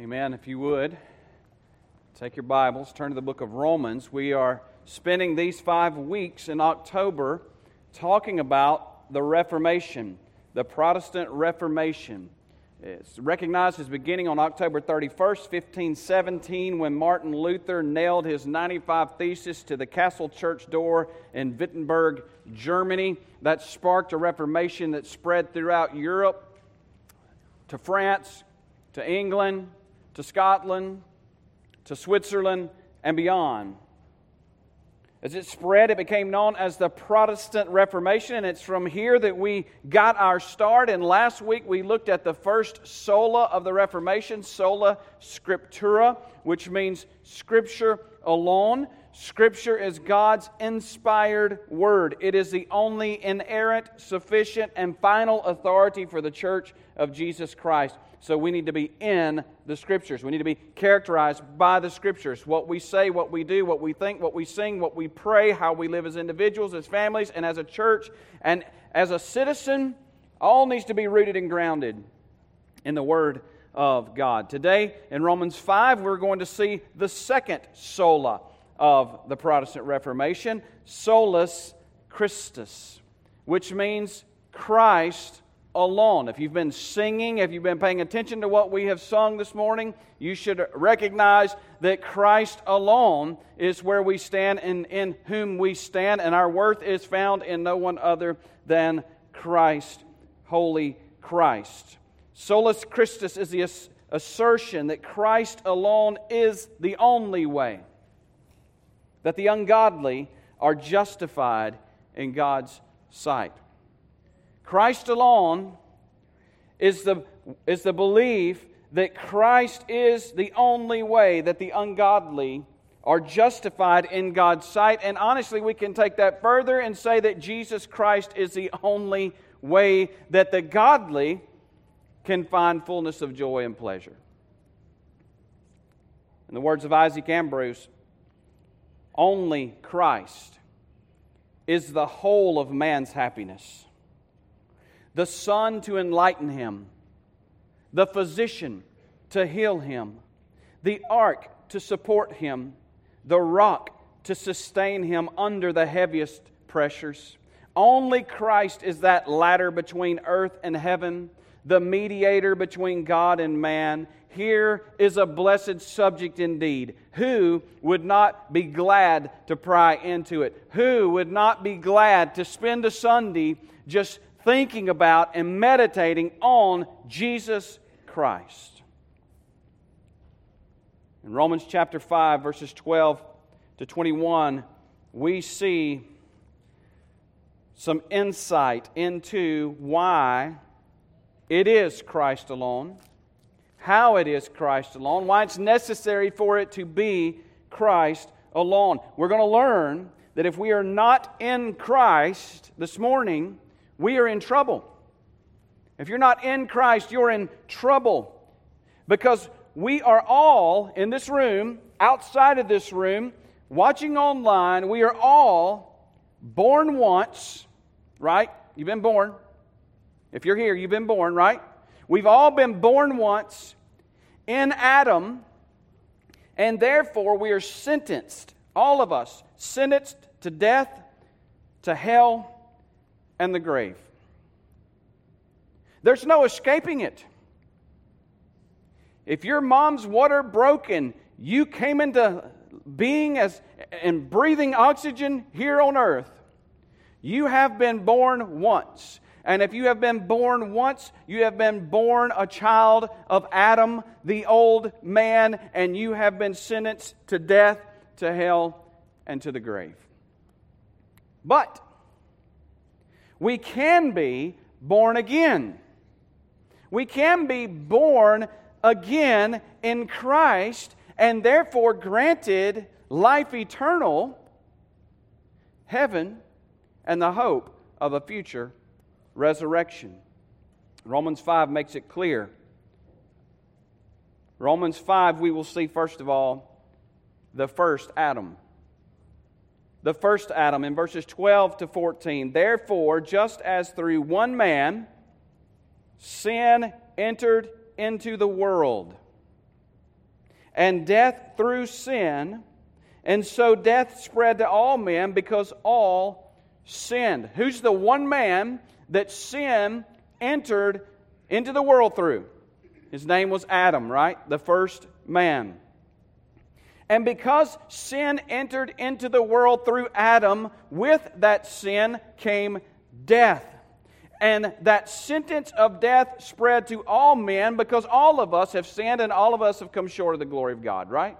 Amen. If you would, take your Bibles, turn to the book of Romans. We are spending these 5 weeks in October talking about the Reformation, the Protestant Reformation. It's recognized as beginning on October 31st, 1517, when Martin Luther nailed his 95 Theses to the castle church door in Wittenberg, Germany. That sparked a Reformation that spread throughout Europe, to France, to England, to Scotland, to Switzerland, and beyond. As it spread, it became known as the Protestant Reformation, and it's from here that we got our start. And last week we looked at the first sola of the Reformation, sola scriptura, which means Scripture alone. Scripture is God's inspired word. It is the only inerrant, sufficient, and final authority for the church of Jesus Christ. So we need to be in the Scriptures. We need to be characterized by the Scriptures. What we say, what we do, what we think, what we sing, what we pray, how we live as individuals, as families, and as a church, and as a citizen, all needs to be rooted and grounded in the Word of God. Today, in Romans 5, we're going to see the second sola of the Protestant Reformation, solus Christus, which means Christ alone. If you've been singing, if you've been paying attention to what we have sung this morning, you should recognize that Christ alone is where we stand and in whom we stand, and our worth is found in no one other than Christ, holy Christ. Solus Christus is the assertion that Christ alone is the only way, that the ungodly are justified in God's sight. Christ alone is the belief that Christ is the only way that the ungodly are justified in God's sight. And honestly, we can take that further and say that Jesus Christ is the only way that the godly can find fullness of joy and pleasure. In the words of Isaac Ambrose, only Christ is the whole of man's happiness, the sun to enlighten him, the physician to heal him, the ark to support him, the rock to sustain him under the heaviest pressures. Only Christ is that ladder between earth and heaven, the mediator between God and man. Here is a blessed subject indeed. Who would not be glad to pry into it? Who would not be glad to spend a Sunday just thinking about and meditating on Jesus Christ? In Romans chapter 5, verses 12 to 21, we see some insight into why it is Christ alone, how it is Christ alone, why it's necessary for it to be Christ alone. We're going to learn that if we are not in Christ this morning, we are in trouble. If you're not in Christ, you're in trouble, because we are all in this room, outside of this room, watching online. We are all born once, right? You've been born. If you're here, you've been born, right? We've all been born once in Adam, and therefore we are sentenced, all of us, sentenced to death, to hell, and the grave. There's no escaping it. If your mom's water broke and you came into being and breathing oxygen here on earth, you have been born once. And if you have been born once, you have been born a child of Adam, the old man, and you have been sentenced to death, to hell, and to the grave. But we can be born again. We can be born again in Christ, and therefore granted life eternal, heaven, and the hope of a future resurrection. Romans 5 makes it clear. Romans 5, we will see, first of all, the first Adam. The first Adam in verses 12 to 14. Therefore, just as through one man sin entered into the world, and death through sin, and so death spread to all men because all sinned. Who's the one man that sin entered into the world through? His name was Adam, right? The first man. And because sin entered into the world through Adam, with that sin came death. And that sentence of death spread to all men because all of us have sinned and all of us have come short of the glory of God, right?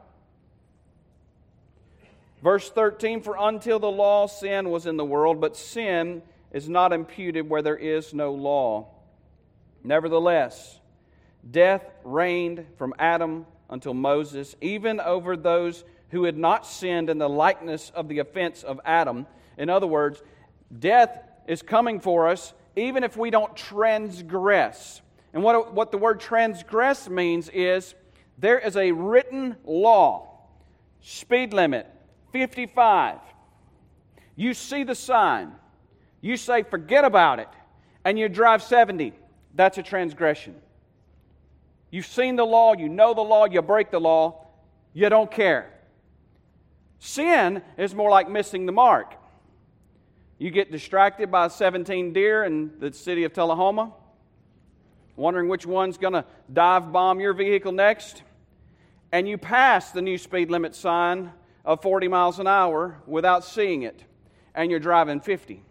Verse 13, for until the law, sin was in the world, but sin is not imputed where there is no law. Nevertheless, death reigned from Adam until Moses, even over those who had not sinned in the likeness of the offense of Adam. In other words, death is coming for us even if we don't transgress. And what the word transgress means is there is a written law. Speed limit, 55. You see the sign. You say, forget about it, and you drive 70. That's a transgression. You've seen the law, you know the law, you break the law, you don't care. Sin is more like missing the mark. You get distracted by 17 deer in the city of Tullahoma, wondering which one's going to dive bomb your vehicle next, and you pass the new speed limit sign of 40 miles an hour without seeing it, and you're driving 50,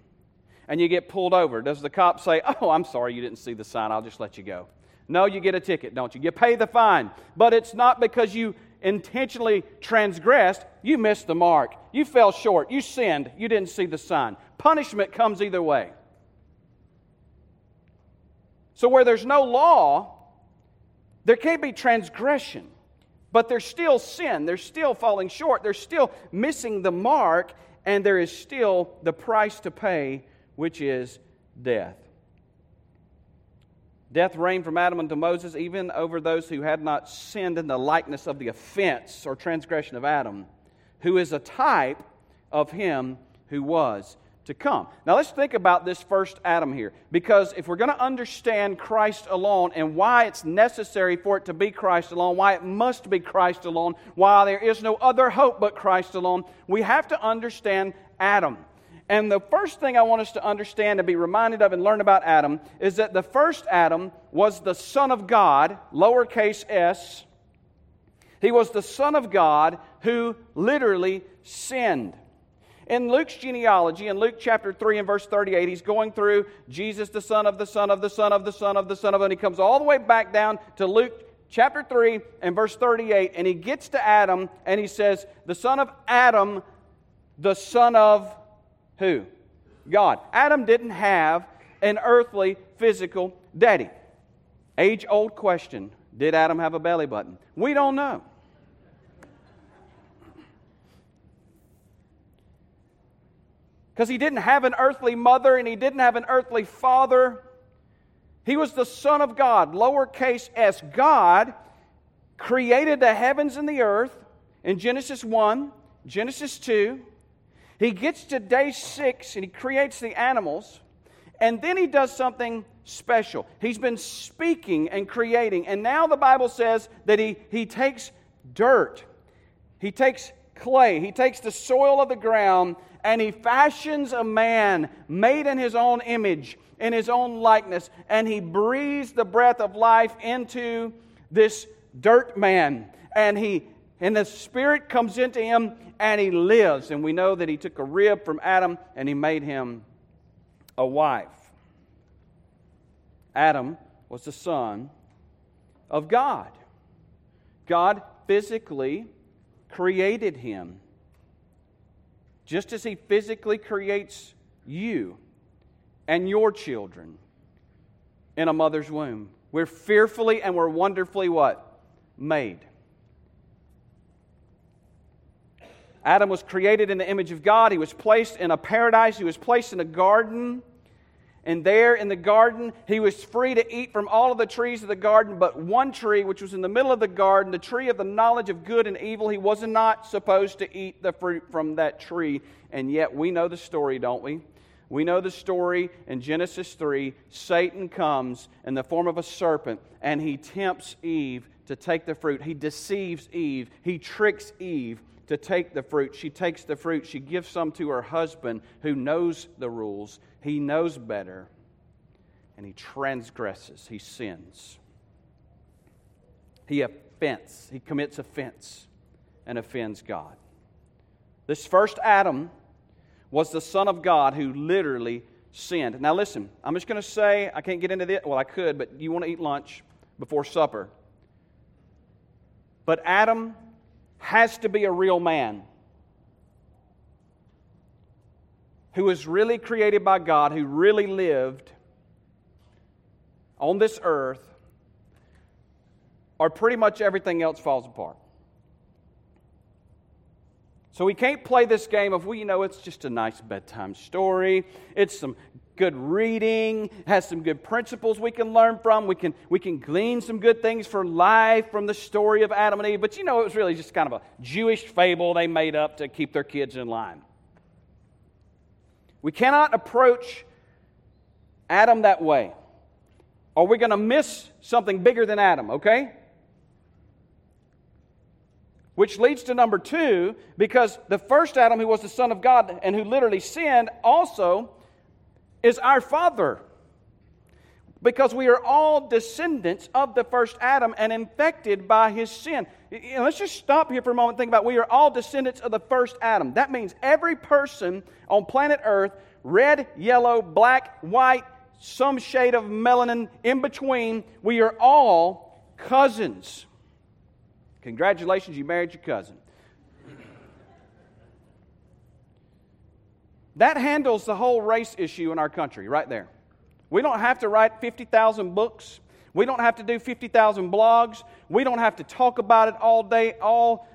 and you get pulled over. Does the cop say, oh, I'm sorry you didn't see the sign, I'll just let you go? No, you get a ticket, don't you? You pay the fine. But it's not because you intentionally transgressed. You missed the mark. You fell short. You sinned. You didn't see the sign. Punishment comes either way. So where there's no law, there can't be transgression. But there's still sin. There's still falling short. There's still missing the mark. And there is still the price to pay, which is death. Death reigned from Adam unto Moses, even over those who had not sinned in the likeness of the offense or transgression of Adam, who is a type of him who was to come. Now let's think about this first Adam here, because if we're going to understand Christ alone and why it's necessary for it to be Christ alone, why it must be Christ alone, why there is no other hope but Christ alone, we have to understand Adam. And the first thing I want us to understand and be reminded of and learn about Adam is that the first Adam was the Son of God, lowercase s. He was the Son of God who literally sinned. In Luke's genealogy, in Luke chapter 3 and verse 38, he's going through Jesus, the Son of the Son of the Son of the Son of the Son of, and he comes all the way back down to Luke chapter 3 and verse 38, and he gets to Adam, and he says, the son of Adam, the son of who? God. Adam didn't have an earthly physical daddy. Age-old question, did Adam have a belly button? We don't know. Because he didn't have an earthly mother and he didn't have an earthly father. He was the Son of God, lowercase s. God created the heavens and the earth in Genesis 1, Genesis 2, He gets to day 6 and he creates the animals, and then he does something special. He's been speaking and creating, and now the Bible says that he takes dirt. He takes clay. He takes the soil of the ground, and he fashions a man made in his own image, in his own likeness, and he breathes the breath of life into this dirt man, and the Spirit comes into him, and he lives. And we know that he took a rib from Adam, and he made him a wife. Adam was the Son of God. God physically created him, just as he physically creates you and your children in a mother's womb. We're fearfully and we're wonderfully what? Made. Adam was created in the image of God. He was placed in a paradise. He was placed in a garden. And there in the garden, he was free to eat from all of the trees of the garden, but one tree, which was in the middle of the garden, the tree of the knowledge of good and evil, he was not supposed to eat the fruit from that tree. And yet we know the story, don't we? We know the story in Genesis 3. Satan comes in the form of a serpent, and he tempts Eve to take the fruit. He deceives Eve. He tricks Eve to take the fruit. She takes the fruit. She gives some to her husband who knows the rules. He knows better. And he transgresses. He sins. He offends. He commits offense and offends God. This first Adam was the Son of God who literally sinned. Now listen, I'm just going to say, I can't get into this. Well, I could, but you want to eat lunch before supper. But Adam has to be a real man who was really created by God, who really lived on this earth, or pretty much everything else falls apart. So we can't play this game of, well, you know, it's just a nice bedtime story. It's some good reading, has some good principles we can learn from. We can glean some good things for life from the story of Adam and Eve. But you know, it was really just kind of a Jewish fable they made up to keep their kids in line. We cannot approach Adam that way. Or we're going to miss something bigger than Adam, okay? Which leads to number two, because the first Adam, who was the Son of God and who literally sinned, also is our father. Because we are all descendants of the first Adam and infected by his sin. You know, let's just stop here for a moment and think about it. We are all descendants of the first Adam. That means every person on planet Earth, red, yellow, black, white, some shade of melanin in between, we are all cousins. Congratulations, you married your cousin. That handles the whole race issue in our country right there. We don't have to write 50,000 books. We don't have to do 50,000 blogs. We don't have to talk about it all day, all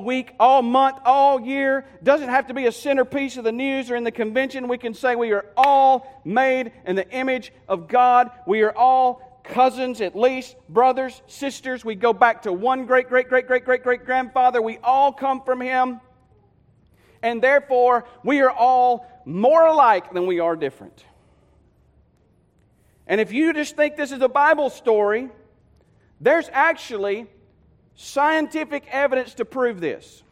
week, all month, all year. Doesn't have to be a centerpiece of the news or in the convention. We can say we are all made in the image of God. We are all cousins, at least, brothers, sisters. We go back to one great-great-great-great-great-great-grandfather. We all come from him. And therefore, we are all more alike than we are different. And if you just think this is a Bible story, there's actually scientific evidence to prove this.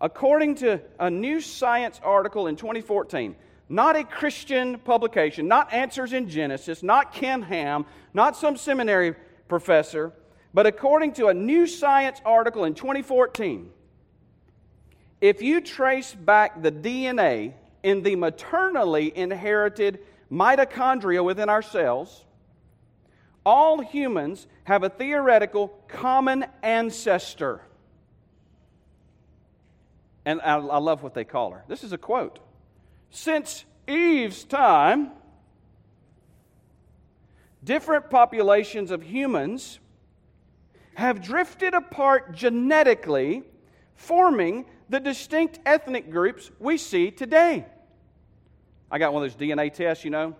According to a new science article in 2014, not a Christian publication, not Answers in Genesis, not Ken Ham, not some seminary professor, but according to a new science article in 2014, if you trace back the DNA in the maternally inherited mitochondria within our cells, all humans have a theoretical common ancestor. And I love what they call her. This is a quote. Since Eve's time, different populations of humans have drifted apart genetically, forming the distinct ethnic groups we see today. I got one of those DNA tests, you know,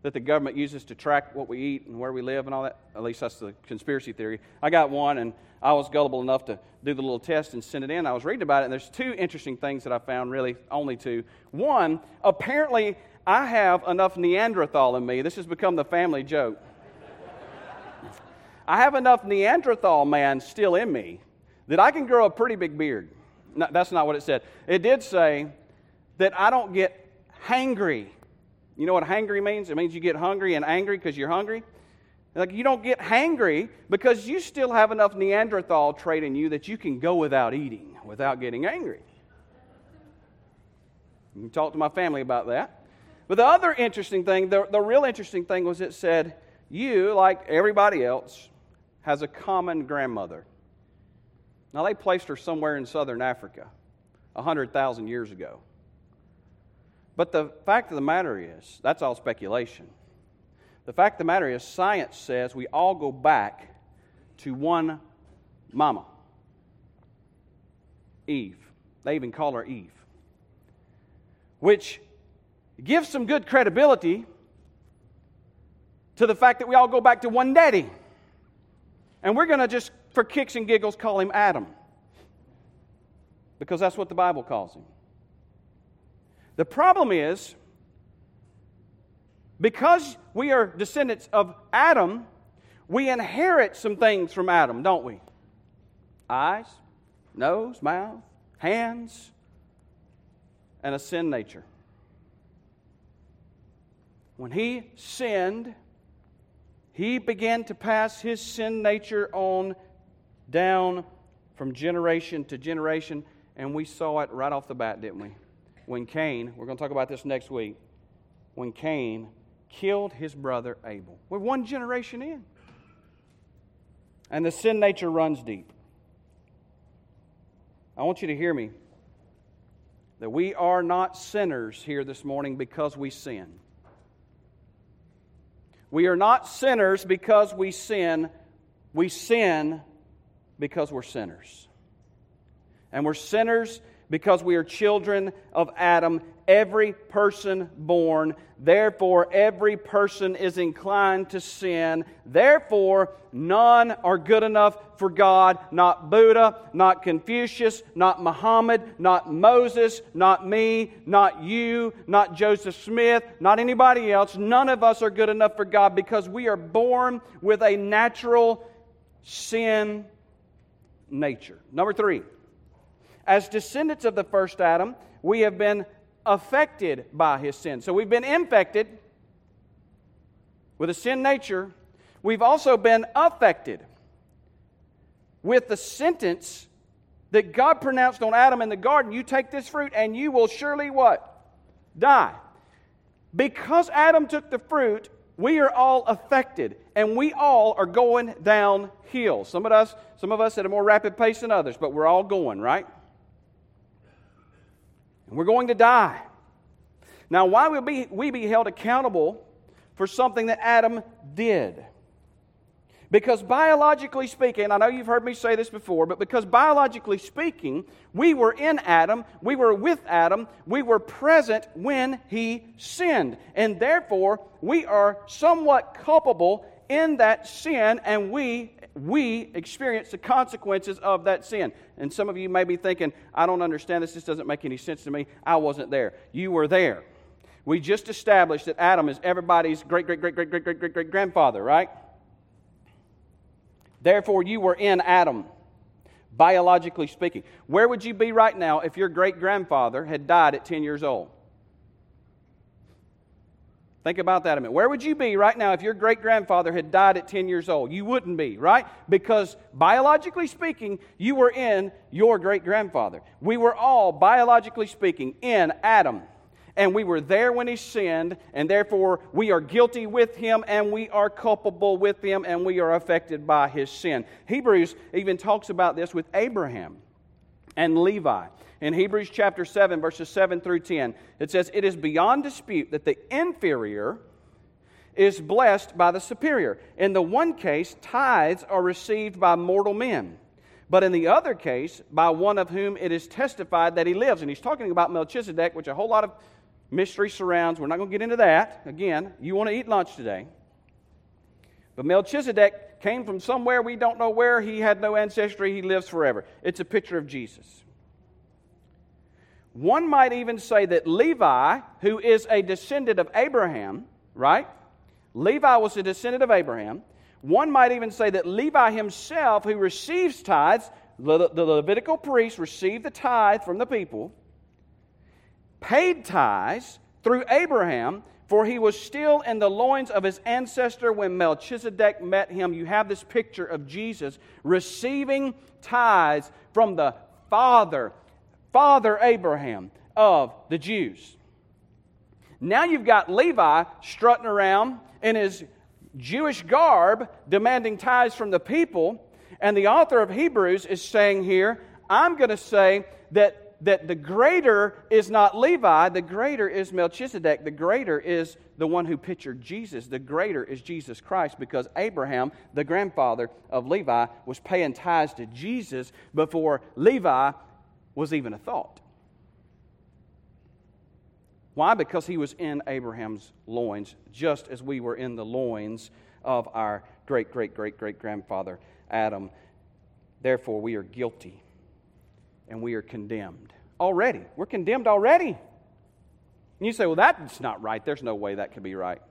that the government uses to track what we eat and where we live and all that. At least that's the conspiracy theory. I got one, and I was gullible enough to do the little test and send it in. I was reading about it, and there's two interesting things that I found, really only two. One, apparently I have enough Neanderthal in me. This has become the family joke. I have enough Neanderthal man still in me that I can grow a pretty big beard. No, that's not what it said. It did say that I don't get hangry. You know what hangry means? It means you get hungry and angry because you're hungry. Like, you don't get hangry because you still have enough Neanderthal trait in you that you can go without eating, without getting angry. You can talk to my family about that. But the other interesting thing, the real interesting thing was it said, you, like everybody else, has a common grandmother. Now, they placed her somewhere in southern Africa 100,000 years ago. But the fact of the matter is, that's all speculation. The fact of the matter is, science says we all go back to one mama, Eve. They even call her Eve, which gives some good credibility to the fact that we all go back to one daddy. And we're going to just, for kicks and giggles, call him Adam, because that's what the Bible calls him. The problem is, because we are descendants of Adam, we inherit some things from Adam, don't we? Eyes, nose, mouth, hands, and a sin nature. When he sinned, he began to pass his sin nature on down from generation to generation, and we saw it right off the bat, didn't we? When Cain, we're going to talk about this next week, when Cain killed his brother Abel. We're one generation in. And the sin nature runs deep. I want you to hear me, that we are not sinners here this morning because we sin. We are not sinners because we sin. We sin because we're sinners. And we're sinners because we are children of Adam, every person born. Therefore, every person is inclined to sin. Therefore, none are good enough for God. Not Buddha, not Confucius, not Muhammad, not Moses, not me, not you, not Joseph Smith, not anybody else. None of us are good enough for God because we are born with a natural sin nature. Number three. As descendants of the first Adam, we have been affected by his sin. So we've been infected with a sin nature. We've also been affected with the sentence that God pronounced on Adam in the garden. You take this fruit and you will surely what? Die. Because Adam took the fruit, we are all affected, and we all are going downhill. Some of us at a more rapid pace than others, but we're all going, right? We're going to die. Now, why will we be held accountable for something that Adam did? Because biologically speaking, I know you've heard me say this before, but because biologically speaking, we were in Adam, we were with Adam, we were present when he sinned. And therefore, we are somewhat culpable in that sin, and we experience the consequences of that sin. And some of you may be thinking, I don't understand this. This doesn't make any sense to me. I wasn't there. You were there. We just established that Adam is everybody's great-great-great-great-great-great-great-grandfather, right? Therefore, you were in Adam, biologically speaking. Where would you be right now if your great-grandfather had died at 10 years old? Think about that a minute. Where would you be right now if your great-grandfather had died at 10 years old? You wouldn't be, right? Because biologically speaking, you were in your great-grandfather. We were all, biologically speaking, in Adam. And we were there when he sinned, and therefore we are guilty with him, and we are culpable with him, and we are affected by his sin. Hebrews even talks about this with Abraham and Levi. In Hebrews chapter 7, verses 7 through 10, it says, "It is beyond dispute that the inferior is blessed by the superior. In the one case, tithes are received by mortal men, but in the other case, by one of whom it is testified that he lives." And he's talking about Melchizedek, which a whole lot of mystery surrounds. We're not going to get into that. Again, you want to eat lunch today. But Melchizedek came from somewhere we don't know where. He had no ancestry. He lives forever. It's a picture of Jesus. One might even say that Levi, who is a descendant of Abraham, right? Levi was a descendant of Abraham. One might even say that Levi himself, who receives tithes, the Levitical priest received the tithe from the people, paid tithes through Abraham, for he was still in the loins of his ancestor when Melchizedek met him. You have this picture of Jesus receiving tithes from the Father Abraham of the Jews. Now you've got Levi strutting around in his Jewish garb demanding tithes from the people, and the author of Hebrews is saying here, I'm going to say that the greater is not Levi, the greater is Melchizedek, the greater is the one who pictured Jesus, the greater is Jesus Christ, because Abraham, the grandfather of Levi, was paying tithes to Jesus before Levi was even a thought. Why? Because he was in Abraham's loins, just as we were in the loins of our great-great-great-great-grandfather Adam. Therefore, we are guilty, and we are condemned already. We're condemned already. And you say, well, that's not right. There's no way that could be right.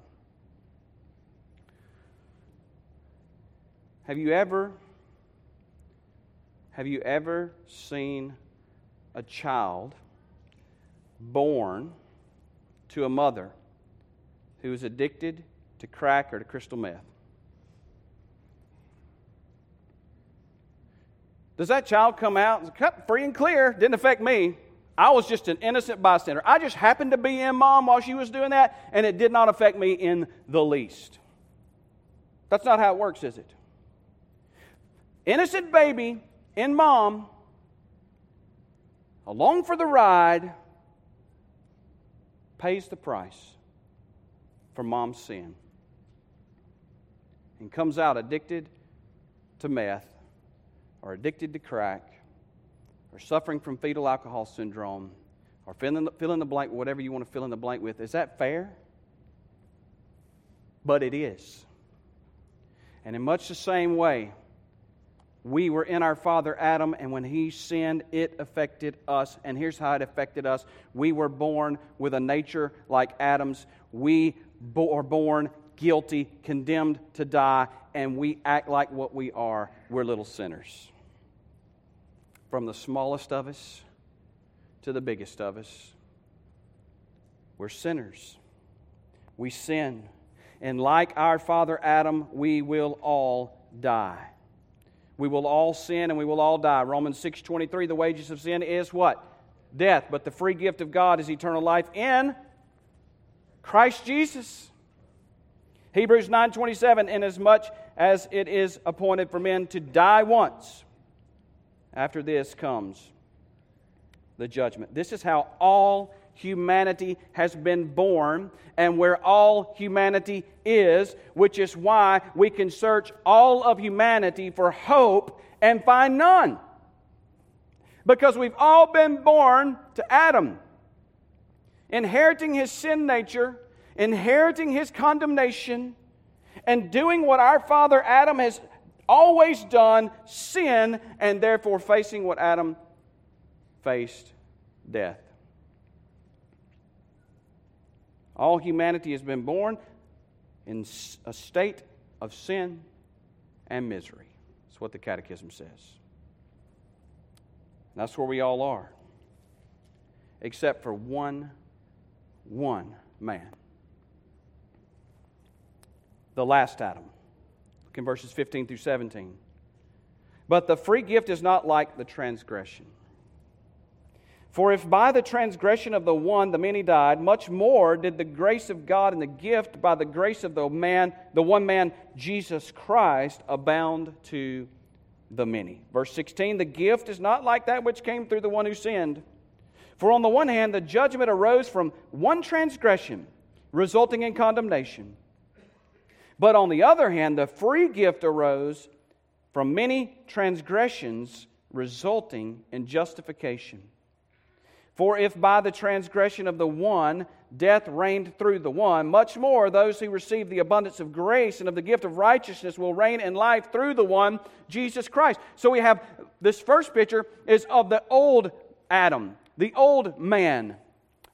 Have you ever seen a child born to a mother who is addicted to crack or to crystal meth? Does that child come out and say, free and clear, didn't affect me? I was just an innocent bystander. I just happened to be in Mom while she was doing that, and it did not affect me in the least. That's not how it works, is it? Innocent baby in Mom, along for the ride, pays the price for Mom's sin and comes out addicted to meth, or addicted to crack, or suffering from fetal alcohol syndrome, or fill in the blank, whatever you want to fill in the blank with. Is that fair? But it is. And in much the same way, we were in our father Adam, and when he sinned, it affected us. And here's how it affected us. We were born with a nature like Adam's. We are born guilty, condemned to die, and we act like what we are. We're little sinners. From the smallest of us to the biggest of us, we're sinners. We sin. And like our father Adam, we will all die. We will all sin and we will all die. Romans 6:23, the wages of sin is what? Death. But the free gift of God is eternal life in Christ Jesus. Hebrews 9:27, inasmuch as it is appointed for men to die once, after this comes the judgment. This is how all humanity has been born and where all humanity is, which is why we can search all of humanity for hope and find none. Because we've all been born to Adam, inheriting his sin nature, inheriting his condemnation, and doing what our father Adam has always done, sin, and therefore facing what Adam faced, death. All humanity has been born in a state of sin and misery. That's what the Catechism says. And that's where we all are, except for one man. The last Adam. Look in verses 15 through 17. But the free gift is not like the transgression. For if by the transgression of the one the many died, much more did the grace of God and the gift by the grace of the one man, Jesus Christ, abound to the many. Verse 16, the gift is not like that which came through the one who sinned. For on the one hand, the judgment arose from one transgression, resulting in condemnation. But on the other hand, the free gift arose from many transgressions, resulting in justification. For if by the transgression of the one death reigned through the one, much more those who receive the abundance of grace and of the gift of righteousness will reign in life through the one, Jesus Christ. So we have this first picture is of the old Adam, the old man,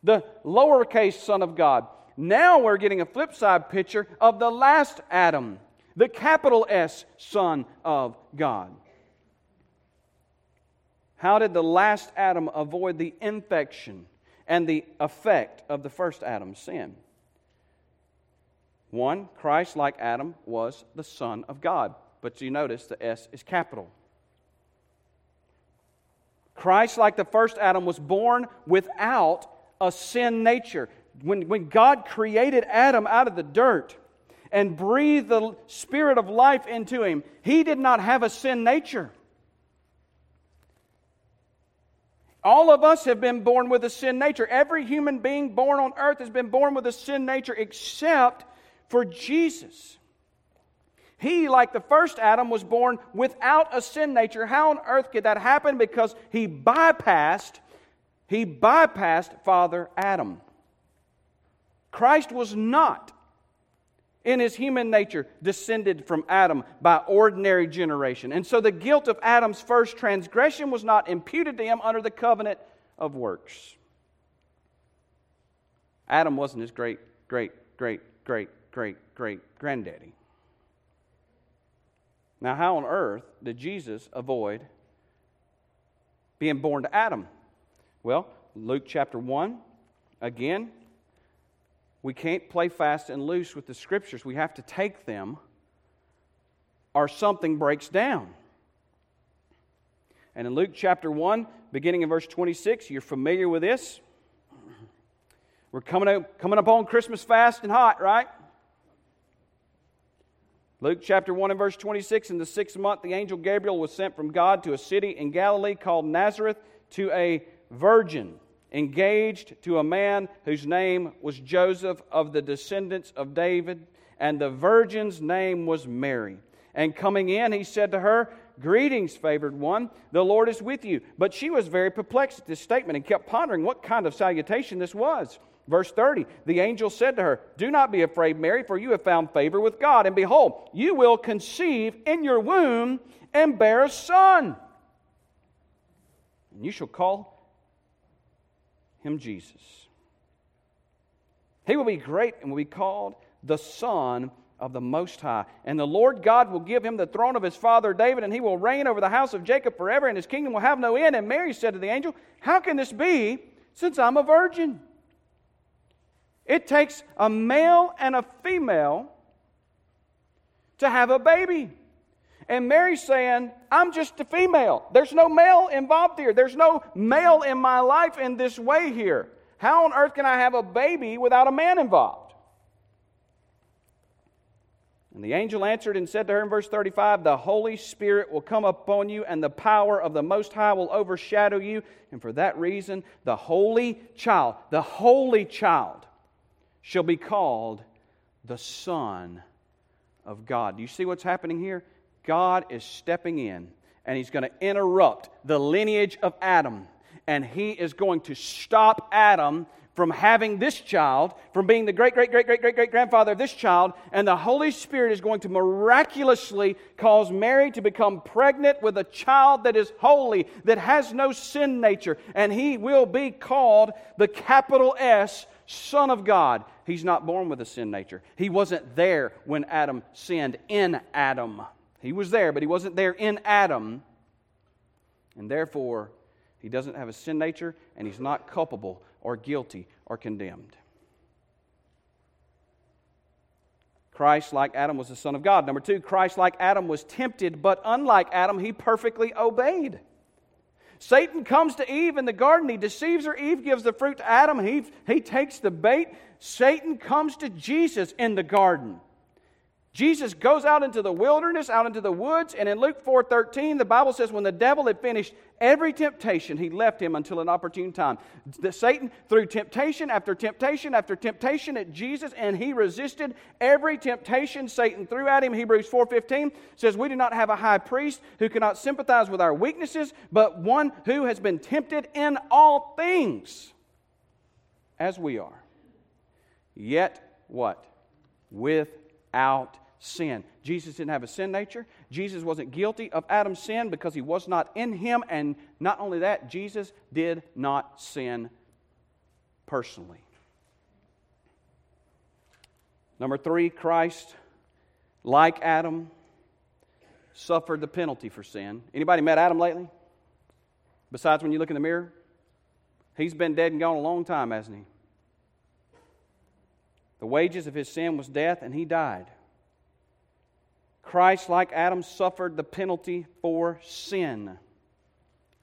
the lowercase son of God. Now we're getting a flip side picture of the last Adam, the capital S Son of God. How did the last Adam avoid the infection and the effect of the first Adam's sin? One, Christ, like Adam, was the Son of God. But you notice the S is capital. Christ, like the first Adam, was born without a sin nature. When God created Adam out of the dirt and breathed the spirit of life into him, he did not have a sin nature. All of us have been born with a sin nature. Every human being born on earth has been born with a sin nature except for Jesus. He, like the first Adam, was born without a sin nature. How on earth could that happen? Because he bypassed Father Adam. Christ was not, in his human nature, descended from Adam by ordinary generation. And so the guilt of Adam's first transgression was not imputed to him under the covenant of works. Adam wasn't his great-great-great-great-great-great-granddaddy. Now, how on earth did Jesus avoid being born to Adam? Well, Luke chapter 1, again, we can't play fast and loose with the Scriptures. We have to take them, or something breaks down. And in Luke chapter 1, beginning in verse 26, you're familiar with this. We're coming up on Christmas fast and hot, right? Luke chapter 1 and verse 26, in the sixth month the angel Gabriel was sent from God to a city in Galilee called Nazareth to a virgin engaged to a man whose name was Joseph of the descendants of David, and the virgin's name was Mary. And coming in, he said to her, "Greetings, favored one, the Lord is with you." But she was very perplexed at this statement and kept pondering what kind of salutation this was. Verse 30, the angel said to her, "Do not be afraid, Mary, for you have found favor with God. And behold, you will conceive in your womb and bear a son. And you shall call him Jesus. He will be great and will be called the Son of the Most High. And the Lord God will give him the throne of his father David, and he will reign over the house of Jacob forever, and his kingdom will have no end." And Mary said to the angel, "How can this be, since I'm a virgin? It takes a male and a female to have a baby." And Mary's saying, "I'm just a female. There's no male involved here. There's no male in my life in this way here. How on earth can I have a baby without a man involved?" And the angel answered and said to her in verse 35, "The Holy Spirit will come upon you, and the power of the Most High will overshadow you. And for that reason, the Holy Child, shall be called the Son of God." Do you see what's happening here? God is stepping in, and He's going to interrupt the lineage of Adam. And He is going to stop Adam from having this child, from being the great-great-great-great-great-great-grandfather of this child, and the Holy Spirit is going to miraculously cause Mary to become pregnant with a child that is holy, that has no sin nature, and He will be called the capital S, Son of God. He's not born with a sin nature. He wasn't there when Adam sinned in Adam. He was there, but he wasn't there in Adam, and therefore He doesn't have a sin nature, and He's not culpable or guilty or condemned. Christ, like Adam, was the Son of God. Number two, Christ, like Adam, was tempted, but unlike Adam, He perfectly obeyed. Satan comes to Eve in the garden. He deceives her. Eve gives the fruit to Adam. He takes the bait. Satan comes to Jesus in the garden. Jesus goes out into the wilderness, out into the woods, and in Luke 4:13, the Bible says, when the devil had finished every temptation, he left him until an opportune time. Satan threw temptation after temptation after temptation at Jesus, and he resisted every temptation Satan threw at him. Hebrews 4:15 says, "We do not have a high priest who cannot sympathize with our weaknesses, but one who has been tempted in all things, as we are. Yet, what? Without sin." Jesus didn't have a sin nature. Jesus wasn't guilty of Adam's sin because he was not in him. And not only that, Jesus did not sin personally. Number three, Christ, like Adam, suffered the penalty for sin. Anybody met Adam lately? Besides when you look in the mirror? He's been dead and gone a long time, hasn't he? The wages of his sin was death, and he died. Christ, like Adam, suffered the penalty for sin,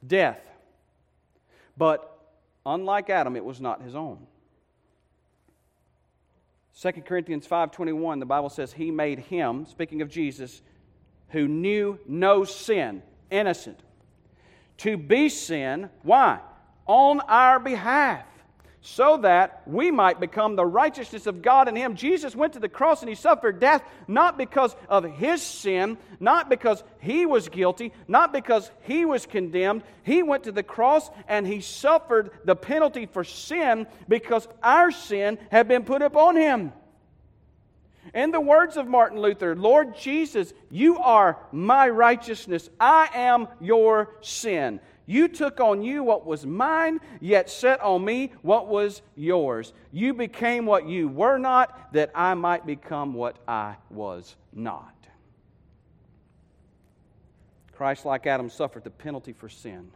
death. But unlike Adam, it was not his own. 2 Corinthians 5:21, the Bible says, "He made him," speaking of Jesus, "who knew no sin," innocent, "to be sin," why? "On our behalf, so that we might become the righteousness of God in Him." Jesus went to the cross and He suffered death, not because of His sin, not because He was guilty, not because He was condemned. He went to the cross and He suffered the penalty for sin because our sin had been put upon Him. In the words of Martin Luther, "Lord Jesus, you are my righteousness. I am your sin. You took on you what was mine, yet set on me what was yours. You became what you were not, that I might become what I was not." Christ, like Adam, suffered the penalty for sin,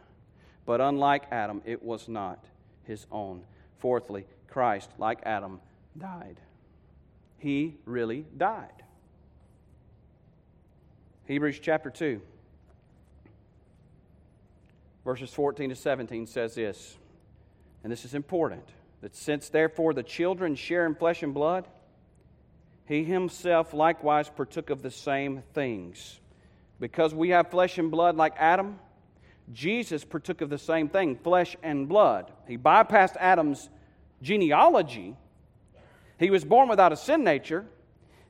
but unlike Adam, it was not his own. Fourthly, Christ, like Adam, died. He really died. Hebrews chapter 2, verses 14 to 17 says this, and this is important, that since therefore the children share in flesh and blood, he himself likewise partook of the same things. Because we have flesh and blood like Adam, Jesus partook of the same thing, flesh and blood. He bypassed Adam's genealogy. He was born without a sin nature.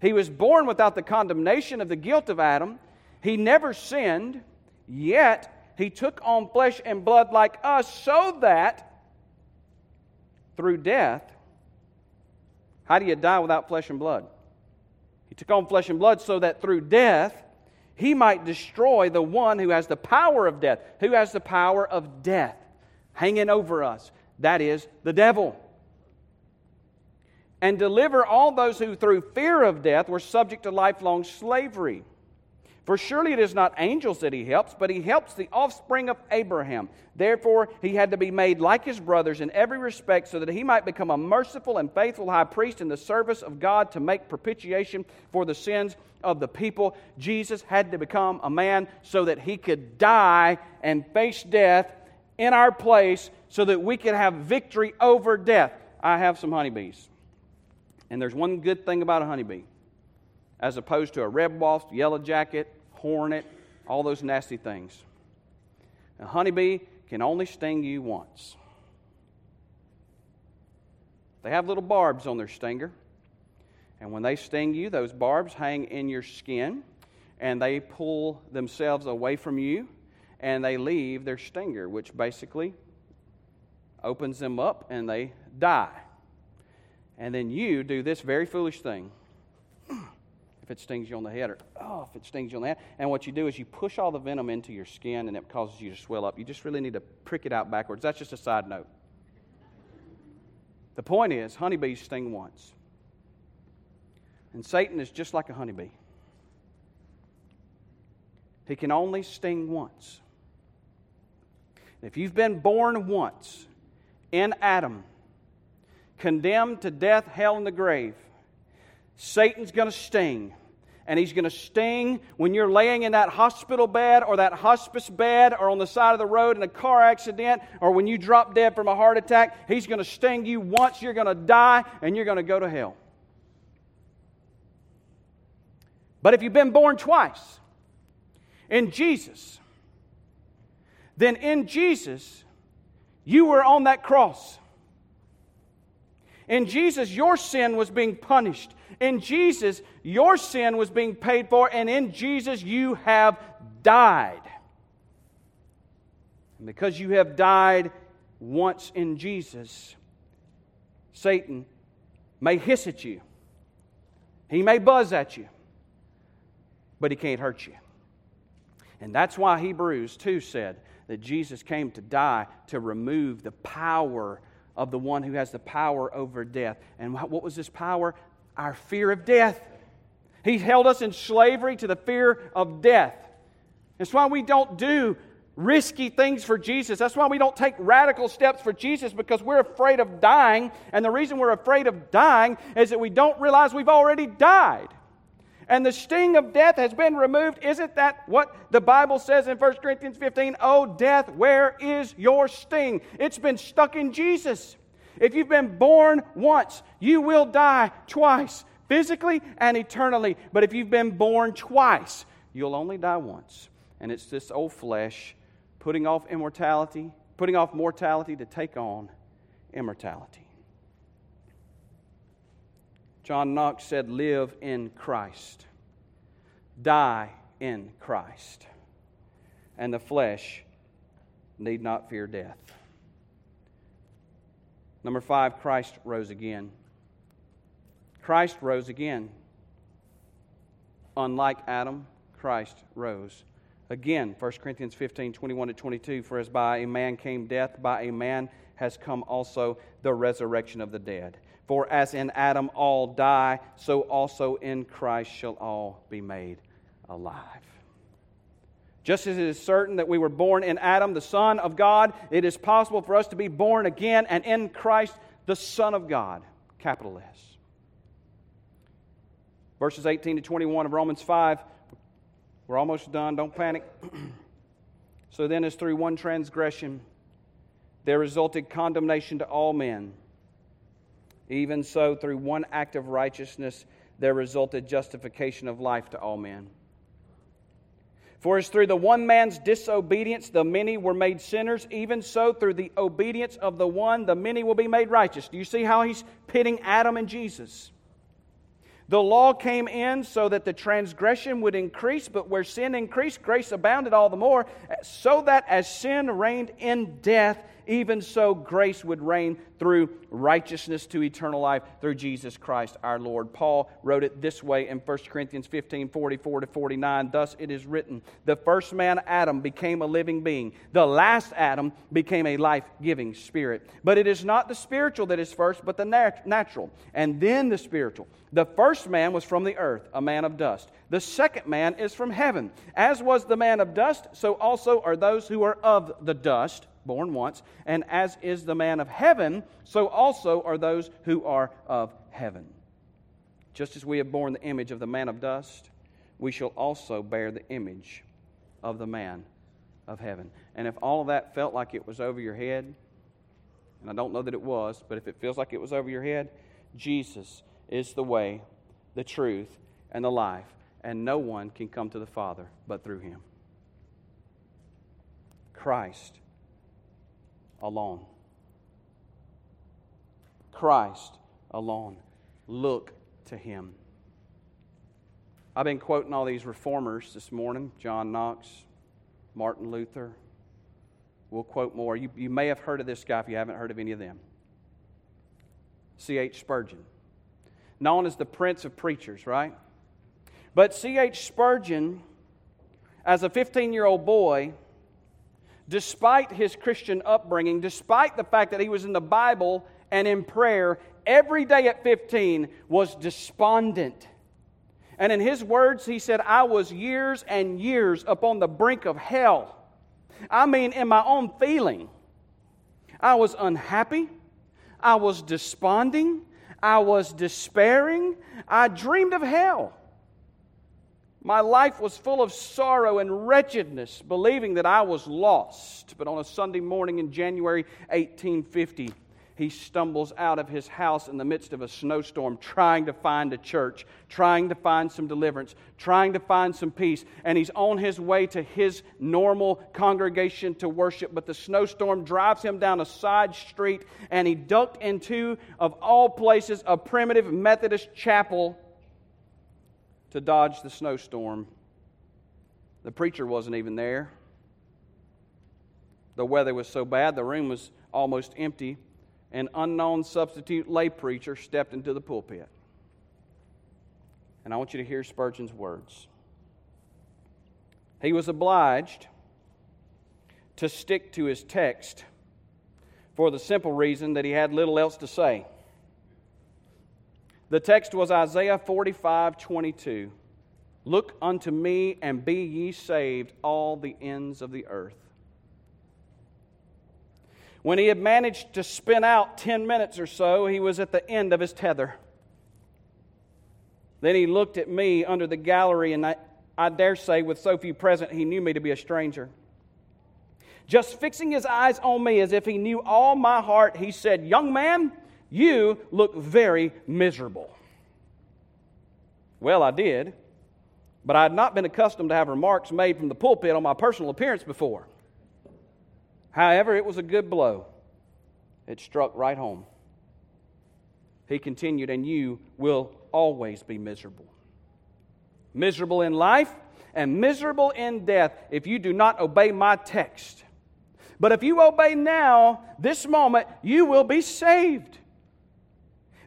He was born without the condemnation of the guilt of Adam. He never sinned, yet he took on flesh and blood like us so that through death, how do you die without flesh and blood? He took on flesh and blood so that through death, he might destroy the one who has the power of death. Who has the power of death hanging over us? That is the devil. And deliver all those who through fear of death were subject to lifelong slavery. For surely it is not angels that he helps, but he helps the offspring of Abraham. Therefore he had to be made like his brothers in every respect so that he might become a merciful and faithful high priest in the service of God to make propitiation for the sins of the people. Jesus had to become a man so that he could die and face death in our place so that we could have victory over death. I have some honeybees. And there's one good thing about a honeybee, as opposed to a red wasp, yellow jacket, hornet, all those nasty things. A honeybee can only sting you once. They have little barbs on their stinger. And when they sting you, those barbs hang in your skin, and they pull themselves away from you, and they leave their stinger, which basically opens them up, and they die. And then you do this very foolish thing. If it stings you on the head, and what you do is you push all the venom into your skin, and it causes you to swell up. You just really need to prick it out backwards. That's just a side note. The point is, honeybees sting once. And Satan is just like a honeybee. He can only sting once. And if you've been born once in Adam, condemned to death, hell, and the grave, Satan's going to sting. And he's going to sting when you're laying in that hospital bed or that hospice bed or on the side of the road in a car accident or when you drop dead from a heart attack. He's going to sting you once. You're going to die and you're going to go to hell. But if you've been born twice in Jesus, then in Jesus you were on that cross. In Jesus, your sin was being punished. In Jesus, your sin was being paid for. And in Jesus, you have died. And because you have died once in Jesus, Satan may hiss at you. He may buzz at you. But he can't hurt you. And that's why Hebrews 2 said that Jesus came to die to remove the power of the one who has the power over death. And what was this power? Our fear of death. He held us in slavery to the fear of death. That's why we don't do risky things for Jesus. That's why we don't take radical steps for Jesus, because we're afraid of dying. And the reason we're afraid of dying is that we don't realize we've already died. And the sting of death has been removed. Isn't that what the Bible says in 1 Corinthians 15? Oh, death, where is your sting? It's been stuck in Jesus. If you've been born once, you will die twice, physically and eternally. But if you've been born twice, you'll only die once. And it's this old flesh putting off immortality, putting off mortality to take on immortality. John Knox said, live in Christ, die in Christ, and the flesh need not fear death. Number 5, Christ rose again. Christ rose again. Unlike Adam, Christ rose again. 1 Corinthians 15, 21-22, for as by a man came death, by a man has come also the resurrection of the dead. For as in Adam all die, so also in Christ shall all be made alive. Just as it is certain that we were born in Adam, the Son of God, it is possible for us to be born again and in Christ, the Son of God, capital S. Verses 18 to 21 of Romans 5. We're almost done. Don't panic. So then, as through one transgression, there resulted condemnation to all men. Even so, through one act of righteousness, there resulted justification of life to all men. For as through the one man's disobedience the many were made sinners, even so through the obedience of the one the many will be made righteous. Do you see how he's pitting Adam and Jesus? The law came in so that the transgression would increase, but where sin increased, grace abounded all the more, so that as sin reigned in death, even so grace would reign through righteousness to eternal life through Jesus Christ our Lord. Paul wrote it this way in 1 Corinthians 15, 44 to 49. Thus it is written, the first man, Adam, became a living being. The last Adam became a life-giving spirit. But it is not the spiritual that is first, but the natural, and then the spiritual. The first man was from the earth, a man of dust. The second man is from heaven. As was the man of dust, so also are those who are of the dust, born once, and as is the man of heaven, so also are those who are of heaven. Just as we have borne the image of the man of dust, we shall also bear the image of the man of heaven. And if all of that felt like it was over your head, and I don't know that it was, but if it feels like it was over your head, Jesus is the way, the truth, and the life, and no one can come to the Father but through Him. Christ alone. Christ alone. Look to Him. I've been quoting all these reformers this morning, John Knox, Martin Luther. We'll quote more. You may have heard of this guy if you haven't heard of any of them. C.H. Spurgeon, known as the Prince of Preachers, right? But C.H. Spurgeon, as a 15-year-old boy, despite his Christian upbringing, despite the fact that he was in the Bible and in prayer, every day at 15 was despondent. And in his words, he said, I was years and years upon the brink of hell. I mean, in my own feeling. I was unhappy. I was desponding. I was despairing. I dreamed of hell. My life was full of sorrow and wretchedness, believing that I was lost. But on a Sunday morning in January 1850, he stumbles out of his house in the midst of a snowstorm, trying to find a church, trying to find some deliverance, trying to find some peace. And he's on his way to his normal congregation to worship, but the snowstorm drives him down a side street, and he ducked into, of all places, a primitive Methodist chapel to dodge the snowstorm. The preacher wasn't even there. The weather was so bad, the room was almost empty. An unknown substitute lay preacher stepped into the pulpit. And I want you to hear Spurgeon's words. He was obliged to stick to his text for the simple reason that he had little else to say. The text was Isaiah 45:22. Look unto me and be ye saved, all the ends of the earth. When he had managed to spin out 10 minutes or so, he was at the end of his tether. Then he looked at me under the gallery, and I dare say with so few present, he knew me to be a stranger. Just fixing his eyes on me as if he knew all my heart, he said, young man, you look very miserable. Well, I did, but I had not been accustomed to have remarks made from the pulpit on my personal appearance before. However, it was a good blow. It struck right home. He continued, and you will always be miserable. Miserable in life and miserable in death if you do not obey my text. But if you obey now, this moment, you will be saved.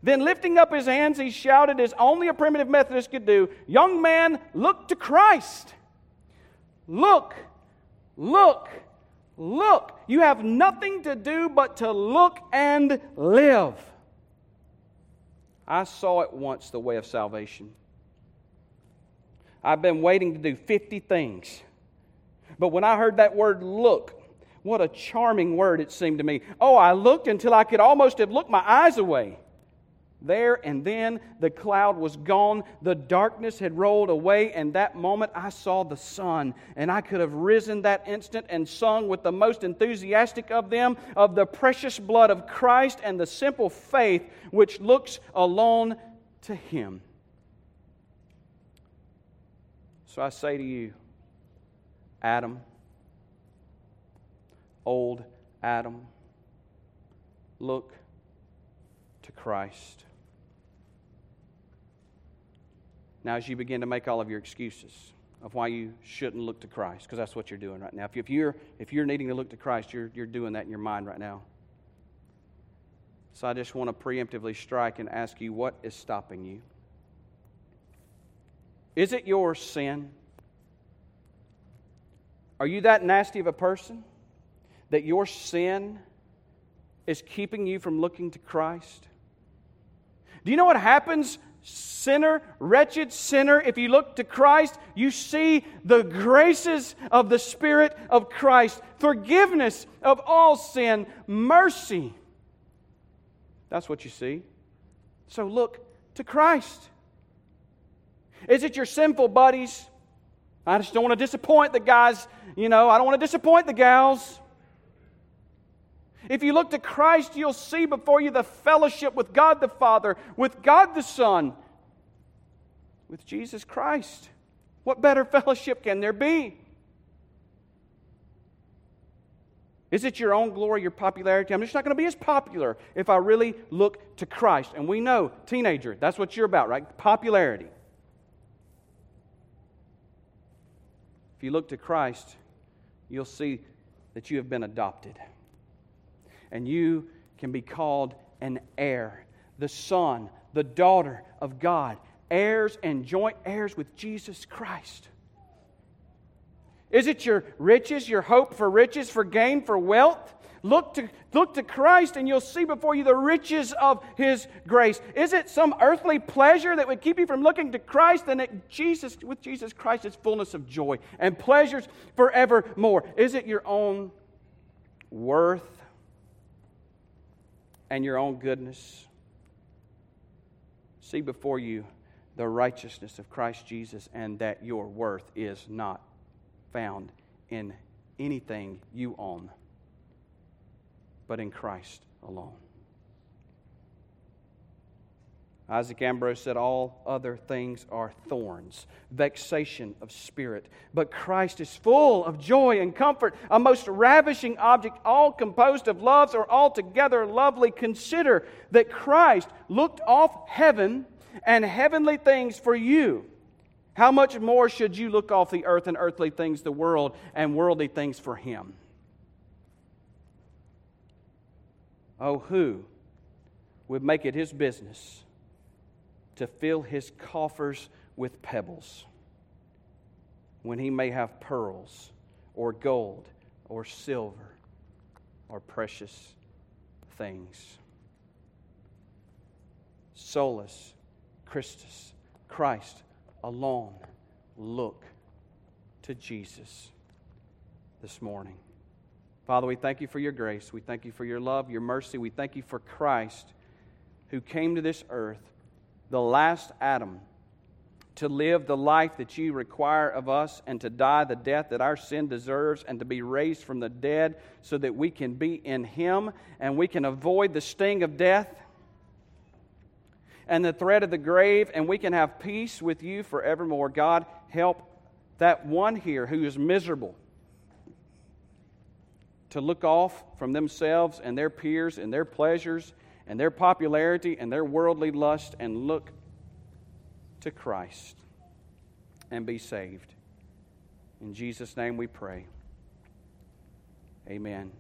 Then lifting up his hands, he shouted, as only a primitive Methodist could do, young man, look to Christ. Look, look, look. You have nothing to do but to look and live. I saw at once the way of salvation. I've been waiting to do 50 things. But when I heard that word look, what a charming word it seemed to me. Oh, I looked until I could almost have looked my eyes away. There and then the cloud was gone, the darkness had rolled away, and that moment I saw the sun, and I could have risen that instant and sung with the most enthusiastic of them of the precious blood of Christ and the simple faith which looks alone to Him. So I say to you, Adam, old Adam, look to Christ. Now, as you begin to make all of your excuses of why you shouldn't look to Christ, because that's what you're doing right now. If you're needing to look to Christ, you're doing that in your mind right now. So I just want to preemptively strike and ask you, what is stopping you? Is it your sin? Are you that nasty of a person that your sin is keeping you from looking to Christ? Do you know what happens, sinner, wretched sinner, if you look to Christ? You see the graces of the Spirit of Christ, forgiveness of all sin, mercy. That's what you see. So look to Christ. Is it your sinful buddies? I just don't want to disappoint the guys, I don't want to disappoint the gals. If you look to Christ, you'll see before you the fellowship with God the Father, with God the Son, with Jesus Christ. What better fellowship can there be? Is it your own glory, your popularity? I'm just not going to be as popular if I really look to Christ. And we know, teenager, that's what you're about, right? Popularity. If you look to Christ, you'll see that you have been adopted. And you can be called an heir, the son, the daughter of God, heirs and joint heirs with Jesus Christ. Is it your riches, your hope for riches, for gain, for wealth? Look to Christ and you'll see before you the riches of His grace. Is it some earthly pleasure that would keep you from looking to Christ? Then with Jesus Christ, it's fullness of joy and pleasures forevermore. Is it your own worth and your own goodness? See before you the righteousness of Christ Jesus, and that your worth is not found in anything you own, but in Christ alone. Isaac Ambrose said, all other things are thorns, vexation of spirit. But Christ is full of joy and comfort, a most ravishing object, all composed of loves or altogether lovely. Consider that Christ looked off heaven and heavenly things for you. How much more should you look off the earth and earthly things, the world and worldly things for Him? Oh, who would make it his business to fill his coffers with pebbles when he may have pearls or gold or silver or precious things? Solus Christus, Christ alone. Look to Jesus this morning. Father, we thank you for your grace. We thank you for your love, your mercy. We thank you for Christ who came to this earth, the last Adam, to live the life that you require of us and to die the death that our sin deserves and to be raised from the dead so that we can be in Him and we can avoid the sting of death and the threat of the grave, and we can have peace with you forevermore. God, help that one here who is miserable to look off from themselves and their peers and their pleasures and their popularity and their worldly lust and look to Christ and be saved. In Jesus' name we pray. Amen.